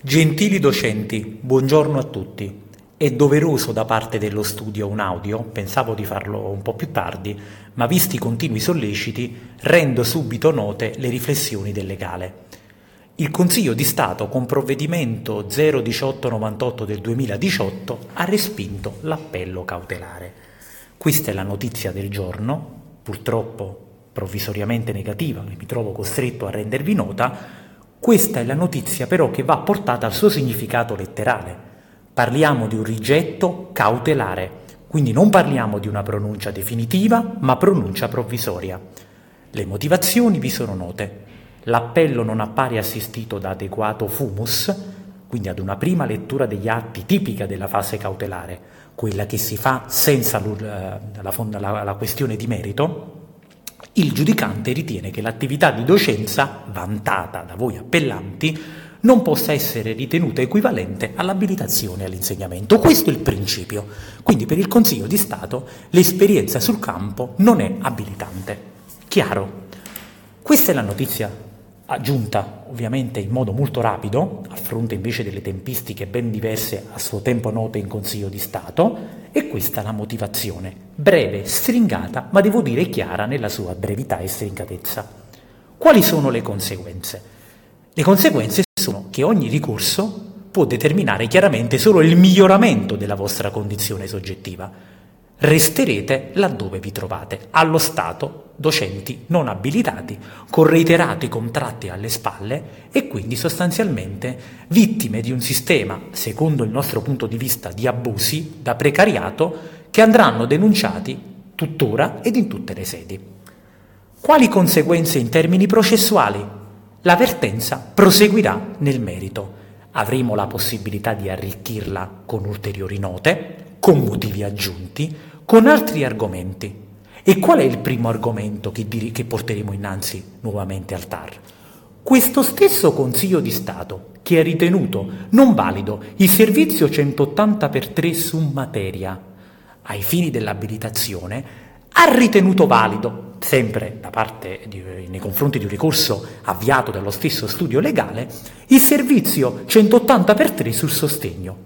Gentili docenti, buongiorno a tutti. È doveroso da parte dello studio un audio, pensavo di farlo un po' più tardi, ma visti i continui solleciti rendo subito note le riflessioni del legale. Il Consiglio di Stato con provvedimento 01898 del 2018 ha respinto l'appello cautelare. Questa è la notizia del giorno, purtroppo provvisoriamente negativa, che mi trovo costretto a rendervi nota. Questa è la notizia però che va portata al suo significato letterale. Parliamo di un rigetto cautelare, quindi non parliamo di una pronuncia definitiva, ma pronuncia provvisoria. Le motivazioni vi sono note. L'appello non appare assistito da adeguato fumus, quindi ad una prima lettura degli atti tipica della fase cautelare, quella che si fa senza la questione di merito. Il giudicante ritiene che l'attività di docenza, vantata da voi appellanti, non possa essere ritenuta equivalente all'abilitazione all'insegnamento. Questo è il principio. Quindi per il Consiglio di Stato l'esperienza sul campo non è abilitante. Chiaro? Questa è la notizia aggiunta, ovviamente in modo molto rapido, a fronte invece delle tempistiche ben diverse a suo tempo note in Consiglio di Stato, e questa è la motivazione, breve, stringata, ma devo dire chiara nella sua brevità e stringatezza. Quali sono le conseguenze? Le conseguenze sono che ogni ricorso può determinare chiaramente solo il miglioramento della vostra condizione soggettiva. Resterete laddove vi trovate, allo stato docenti non abilitati, con reiterati contratti alle spalle e quindi sostanzialmente vittime di un sistema, secondo il nostro punto di vista, di abusi da precariato che andranno denunciati tuttora ed in tutte le sedi. Quali conseguenze in termini processuali? La vertenza proseguirà nel merito. Avremo la possibilità di arricchirla con ulteriori note, con motivi aggiunti, con altri argomenti. E qual è il primo argomento che porteremo innanzi nuovamente al TAR? Questo stesso Consiglio di Stato che ha ritenuto non valido il servizio 180x3 su materia ai fini dell'abilitazione, ha ritenuto valido, sempre da parte nei confronti di un ricorso avviato dallo stesso studio legale, il servizio 180x3 sul sostegno.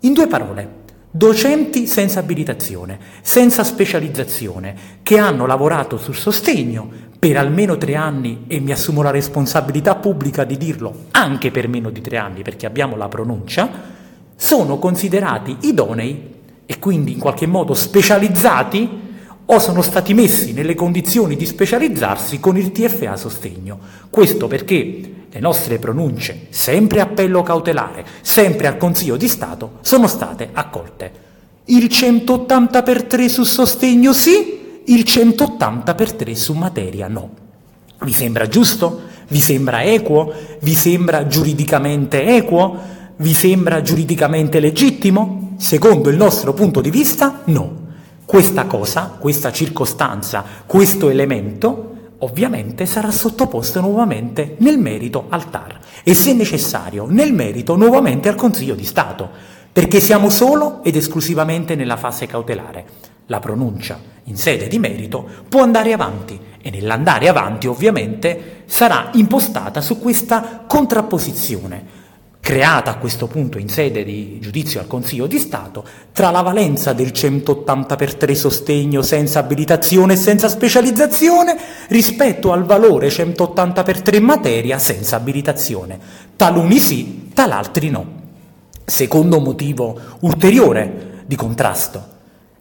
In due parole, docenti senza abilitazione, senza specializzazione, che hanno lavorato sul sostegno per almeno 3 anni, e mi assumo la responsabilità pubblica di dirlo anche per meno di 3 anni, perché abbiamo la pronuncia, sono considerati idonei e quindi in qualche modo specializzati o sono stati messi nelle condizioni di specializzarsi con il TFA sostegno. Questo perché le nostre pronunce, sempre appello cautelare, sempre al Consiglio di Stato, sono state accolte. Il 180x3 su sostegno sì, il 180x3 su materia no. Vi sembra giusto? Vi sembra equo? Vi sembra giuridicamente equo? Vi sembra giuridicamente legittimo? Secondo il nostro punto di vista, no. Questa cosa, questa circostanza, questo elemento ovviamente sarà sottoposto nuovamente nel merito al TAR e, se necessario, nel merito nuovamente al Consiglio di Stato, perché siamo solo ed esclusivamente nella fase cautelare. La pronuncia in sede di merito può andare avanti e nell'andare avanti ovviamente sarà impostata su questa contrapposizione creata a questo punto in sede di giudizio al Consiglio di Stato tra la valenza del 180x3 sostegno senza abilitazione e senza specializzazione rispetto al valore 180x3 materia senza abilitazione, taluni sì, tal'altri no. Secondo motivo ulteriore di contrasto,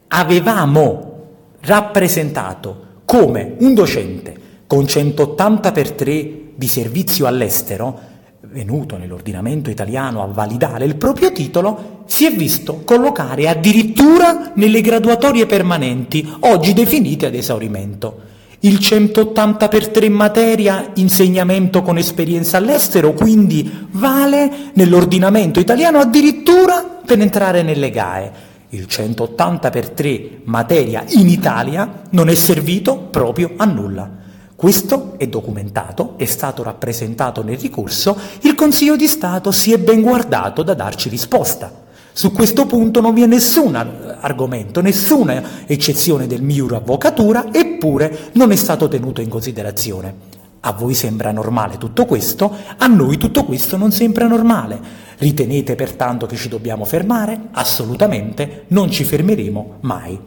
avevamo rappresentato come un docente con 180x3 di servizio all'estero venuto nell'ordinamento italiano a validare il proprio titolo, si è visto collocare addirittura nelle graduatorie permanenti, oggi definite ad esaurimento. Il 180x3 materia insegnamento con esperienza all'estero, quindi vale nell'ordinamento italiano addirittura per entrare nelle GAE. Il 180x3 materia in Italia non è servito proprio a nulla. Questo è documentato, è stato rappresentato nel ricorso, il Consiglio di Stato si è ben guardato da darci risposta. Su questo punto non vi è nessun argomento, nessuna eccezione del MIUR avvocatura, eppure non è stato tenuto in considerazione. A voi sembra normale tutto questo, a noi tutto questo non sembra normale. Ritenete pertanto che ci dobbiamo fermare? Assolutamente, non ci fermeremo mai.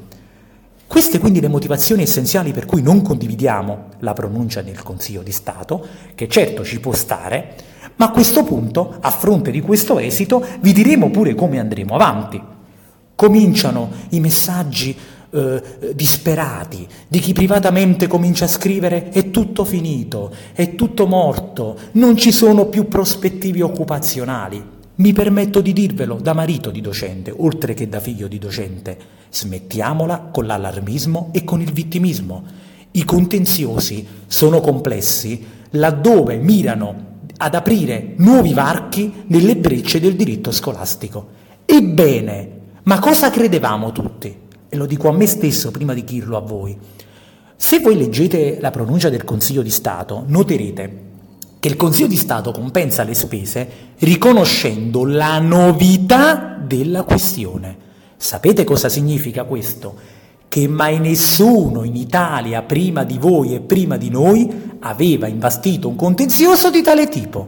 Queste quindi le motivazioni essenziali per cui non condividiamo la pronuncia del Consiglio di Stato, che certo ci può stare, ma a questo punto, a fronte di questo esito, vi diremo pure come andremo avanti. Cominciano i messaggi disperati di chi privatamente comincia a scrivere: è tutto finito, è tutto morto, non ci sono più prospettive occupazionali. Mi permetto di dirvelo da marito di docente, oltre che da figlio di docente: smettiamola con l'allarmismo e con il vittimismo. I contenziosi sono complessi laddove mirano ad aprire nuovi varchi nelle brecce del diritto scolastico. Ebbene, ma cosa credevamo tutti? E lo dico a me stesso prima di dirlo a voi. Se voi leggete la pronuncia del Consiglio di Stato, noterete che il Consiglio di Stato compensa le spese riconoscendo la novità della questione. Sapete cosa significa questo? Che mai nessuno in Italia prima di voi e prima di noi aveva imbastito un contenzioso di tale tipo.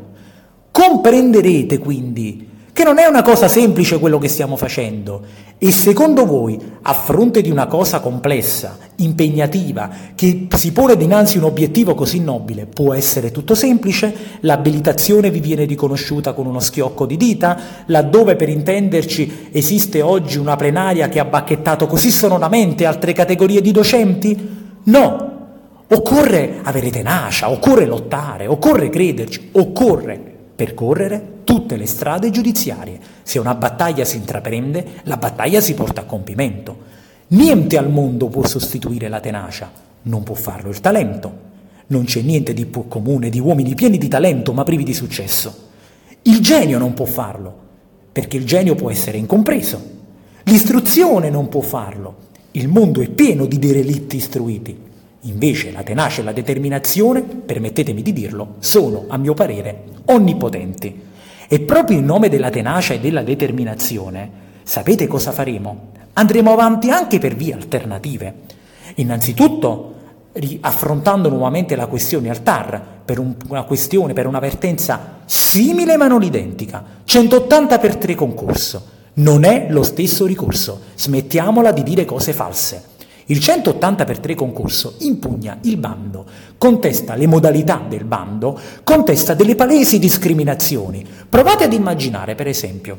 Comprenderete quindi che non è una cosa semplice quello che stiamo facendo, e secondo voi, a fronte di una cosa complessa, impegnativa, che si pone dinanzi un obiettivo così nobile, può essere tutto semplice? L'abilitazione vi viene riconosciuta con uno schiocco di dita, laddove per intenderci esiste oggi una plenaria che ha bacchettato così sonoramente altre categorie di docenti? No! Occorre avere tenacia, occorre lottare, occorre crederci, occorre percorrere tutte le strade giudiziarie. Se una battaglia si intraprende, la battaglia si porta a compimento. Niente al mondo può sostituire la tenacia, non può farlo il talento. Non c'è niente di più comune di uomini pieni di talento ma privi di successo. Il genio non può farlo, perché il genio può essere incompreso. L'istruzione non può farlo. Il mondo è pieno di derelitti istruiti. Invece la tenacia e la determinazione, permettetemi di dirlo, sono, a mio parere, onnipotenti. E proprio in nome della tenacia e della determinazione, sapete cosa faremo? Andremo avanti anche per vie alternative. Innanzitutto affrontando nuovamente la questione al TAR, per una vertenza simile ma non identica, 180 per 3 concorso. Non è lo stesso ricorso, smettiamola di dire cose false. Il 180 per 3 concorso impugna il bando, contesta le modalità del bando, contesta delle palesi discriminazioni. Provate ad immaginare, per esempio,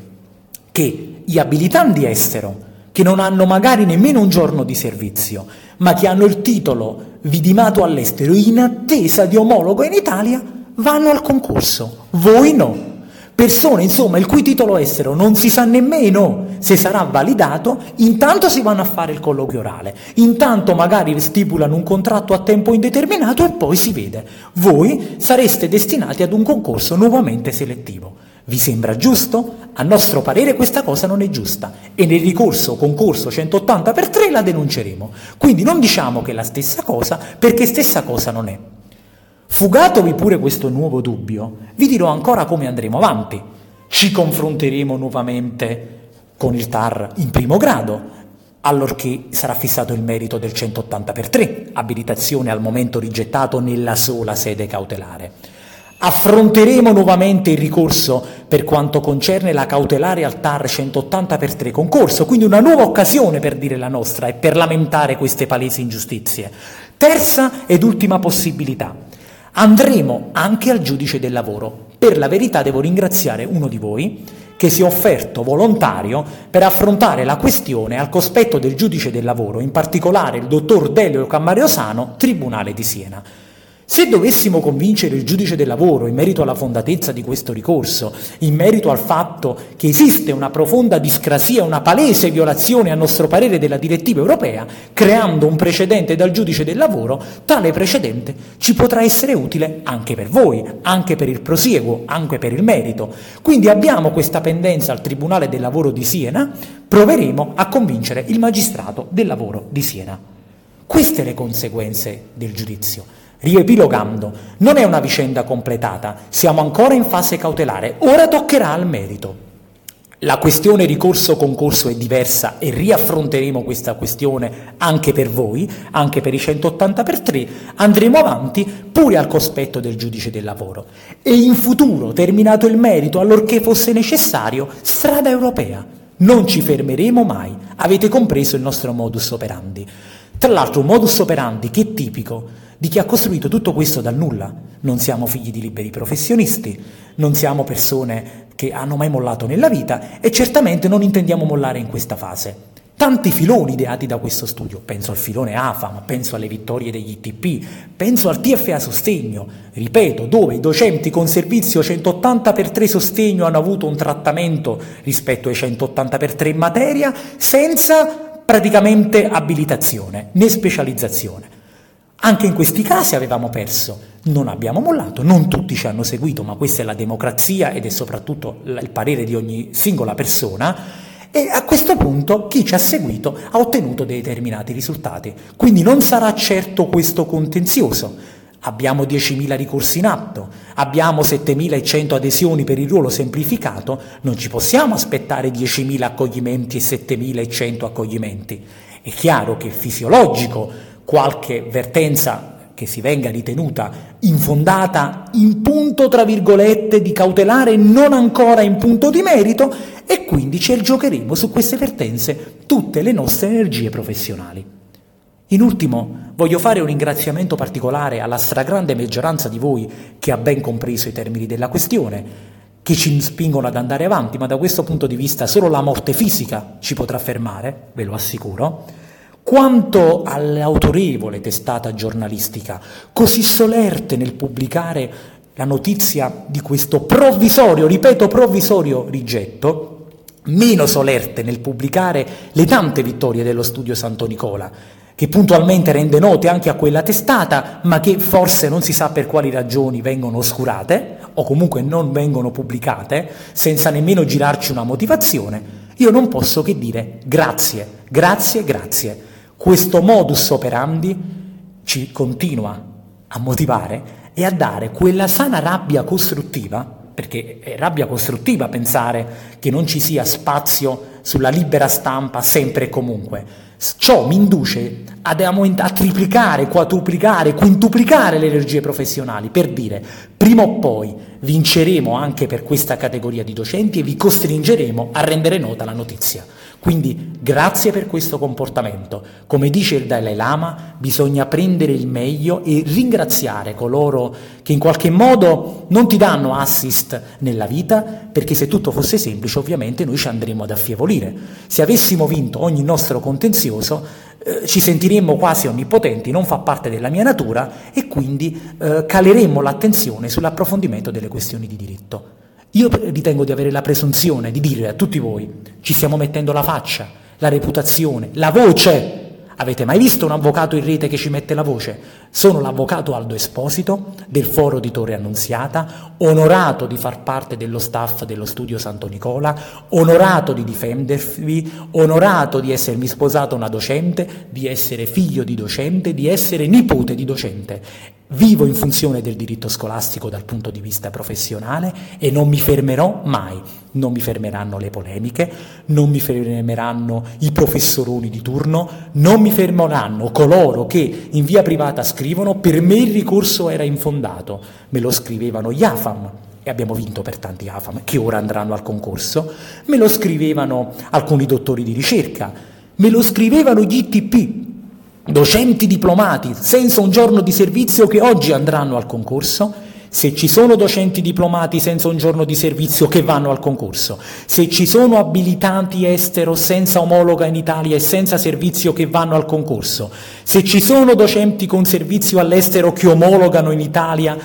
che gli abilitandi estero, che non hanno magari nemmeno un giorno di servizio, ma che hanno il titolo vidimato all'estero in attesa di omologo in Italia, vanno al concorso. Voi no. Persone, insomma, il cui titolo estero non si sa nemmeno se sarà validato, intanto si vanno a fare il colloquio orale, intanto magari stipulano un contratto a tempo indeterminato e poi si vede. Voi sareste destinati ad un concorso nuovamente selettivo. Vi sembra giusto? A nostro parere questa cosa non è giusta e nel ricorso concorso 180 per 3 la denunceremo. Quindi non diciamo che è la stessa cosa, perché stessa cosa non è. Fugatovi pure questo nuovo dubbio, vi dirò ancora come andremo avanti. Ci confronteremo nuovamente con il TAR in primo grado, allorché sarà fissato il merito del 180 per 3, abilitazione al momento rigettato nella sola sede cautelare. Affronteremo nuovamente il ricorso per quanto concerne la cautelare al TAR 180 per 3 concorso, quindi una nuova occasione per dire la nostra e per lamentare queste palesi ingiustizie. Terza ed ultima possibilità. Andremo anche al giudice del lavoro. Per la verità devo ringraziare uno di voi che si è offerto volontario per affrontare la questione al cospetto del giudice del lavoro, in particolare il dottor Delio Cammariosano, Tribunale di Siena. Se dovessimo convincere il giudice del lavoro in merito alla fondatezza di questo ricorso, in merito al fatto che esiste una profonda discrasia, una palese violazione a nostro parere della direttiva europea, creando un precedente dal giudice del lavoro, tale precedente ci potrà essere utile anche per voi, anche per il prosieguo, anche per il merito. Quindi abbiamo questa pendenza al Tribunale del Lavoro di Siena, proveremo a convincere il magistrato del lavoro di Siena. Queste le conseguenze del giudizio. Riepilogando, non è una vicenda completata, siamo ancora in fase cautelare, ora toccherà al merito. La questione ricorso-concorso è diversa e riaffronteremo questa questione anche per voi, anche per i 180x3, andremo avanti pure al cospetto del giudice del lavoro. E in futuro, terminato il merito, allorché fosse necessario, strada europea. Non ci fermeremo mai, avete compreso il nostro modus operandi. Tra l'altro un modus operandi che è tipico di chi ha costruito tutto questo dal nulla. Non siamo figli di liberi professionisti, non siamo persone che hanno mai mollato nella vita e certamente non intendiamo mollare in questa fase. Tanti filoni ideati da questo studio, penso al filone AFAM, penso alle vittorie degli ITP, penso al TFA sostegno, ripeto, dove i docenti con servizio 180x3 sostegno hanno avuto un trattamento rispetto ai 180x3 in materia senza praticamente abilitazione né specializzazione. Anche in questi casi avevamo perso, non abbiamo mollato, non tutti ci hanno seguito, ma questa è la democrazia ed è soprattutto il parere di ogni singola persona, e a questo punto chi ci ha seguito ha ottenuto determinati risultati. Quindi non sarà certo questo contenzioso. Abbiamo 10.000 ricorsi in atto, abbiamo 7.100 adesioni per il ruolo semplificato, non ci possiamo aspettare 10.000 accoglimenti e 7.100 accoglimenti. È chiaro che è fisiologico qualche vertenza che si venga ritenuta infondata in punto, tra virgolette, di cautelare, non ancora in punto di merito, e quindi ci giocheremo su queste vertenze tutte le nostre energie professionali. In ultimo, voglio fare un ringraziamento particolare alla stragrande maggioranza di voi che ha ben compreso i termini della questione, che ci spingono ad andare avanti, ma da questo punto di vista solo la morte fisica ci potrà fermare, ve lo assicuro. Quanto all'autorevole testata giornalistica, così solerte nel pubblicare la notizia di questo provvisorio, ripeto provvisorio, rigetto, meno solerte nel pubblicare le tante vittorie dello studio Santo Nicola, che puntualmente rende note anche a quella testata, ma che forse non si sa per quali ragioni vengono oscurate, o comunque non vengono pubblicate, senza nemmeno girarci una motivazione, io non posso che dire grazie. Questo modus operandi ci continua a motivare e a dare quella sana rabbia costruttiva, perché è rabbia costruttiva pensare che non ci sia spazio sulla libera stampa sempre e comunque. Ciò mi induce a triplicare, quadruplicare, quintuplicare le energie professionali per dire prima o poi vinceremo anche per questa categoria di docenti e vi costringeremo a rendere nota la notizia. Quindi grazie per questo comportamento. Come dice il Dalai Lama, bisogna prendere il meglio e ringraziare coloro che in qualche modo non ti danno assist nella vita, perché se tutto fosse semplice ovviamente noi ci andremo ad affievolire. Se avessimo vinto ogni nostro contenzioso ci sentiremmo quasi onnipotenti, non fa parte della mia natura, e quindi caleremmo l'attenzione sull'approfondimento delle questioni di diritto. Io ritengo di avere la presunzione di dire a tutti voi, ci stiamo mettendo la faccia, la reputazione, la voce. Avete mai visto un avvocato in rete che ci mette la voce? Sono l'avvocato Aldo Esposito del foro di Torre Annunziata, onorato di far parte dello staff dello studio Santo Nicola, onorato di difendervi, onorato di essermi sposato una docente, di essere figlio di docente, di essere nipote di docente. Vivo in funzione del diritto scolastico dal punto di vista professionale e non mi fermerò mai. Non mi fermeranno le polemiche, non mi fermeranno i professoroni di turno, non mi fermeranno coloro che in via privata scrivono «per me il ricorso era infondato». Me lo scrivevano gli AFAM, e abbiamo vinto per tanti AFAM che ora andranno al concorso, me lo scrivevano alcuni dottori di ricerca, me lo scrivevano gli ITP, docenti diplomati senza un giorno di servizio che oggi andranno al concorso. Se ci sono docenti diplomati senza un giorno di servizio che vanno al concorso, se ci sono abilitanti estero senza omologa in Italia e senza servizio che vanno al concorso, se ci sono docenti con servizio all'estero che omologano in Italia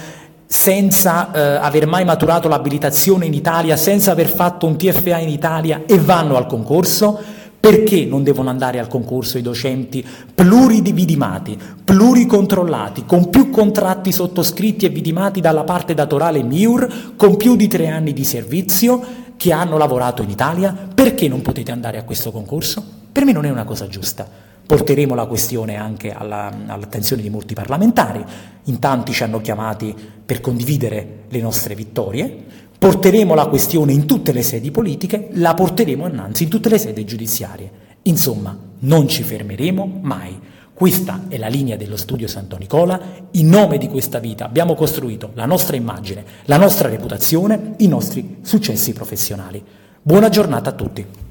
senza aver mai maturato l'abilitazione in Italia, senza aver fatto un TFA in Italia e vanno al concorso, perché non devono andare al concorso i docenti pluridividimati, pluricontrollati, con più contratti sottoscritti e vidimati dalla parte datorale MIUR, con più di 3 anni di servizio, che hanno lavorato in Italia? Perché non potete andare a questo concorso? Per me non è una cosa giusta. Porteremo la questione anche all'attenzione di molti parlamentari. In tanti ci hanno chiamati per condividere le nostre vittorie. Porteremo la questione in tutte le sedi politiche, la porteremo innanzi in tutte le sedi giudiziarie. Insomma, non ci fermeremo mai. Questa è la linea dello studio Santo Nicola. In nome di questa vita abbiamo costruito la nostra immagine, la nostra reputazione, i nostri successi professionali. Buona giornata a tutti.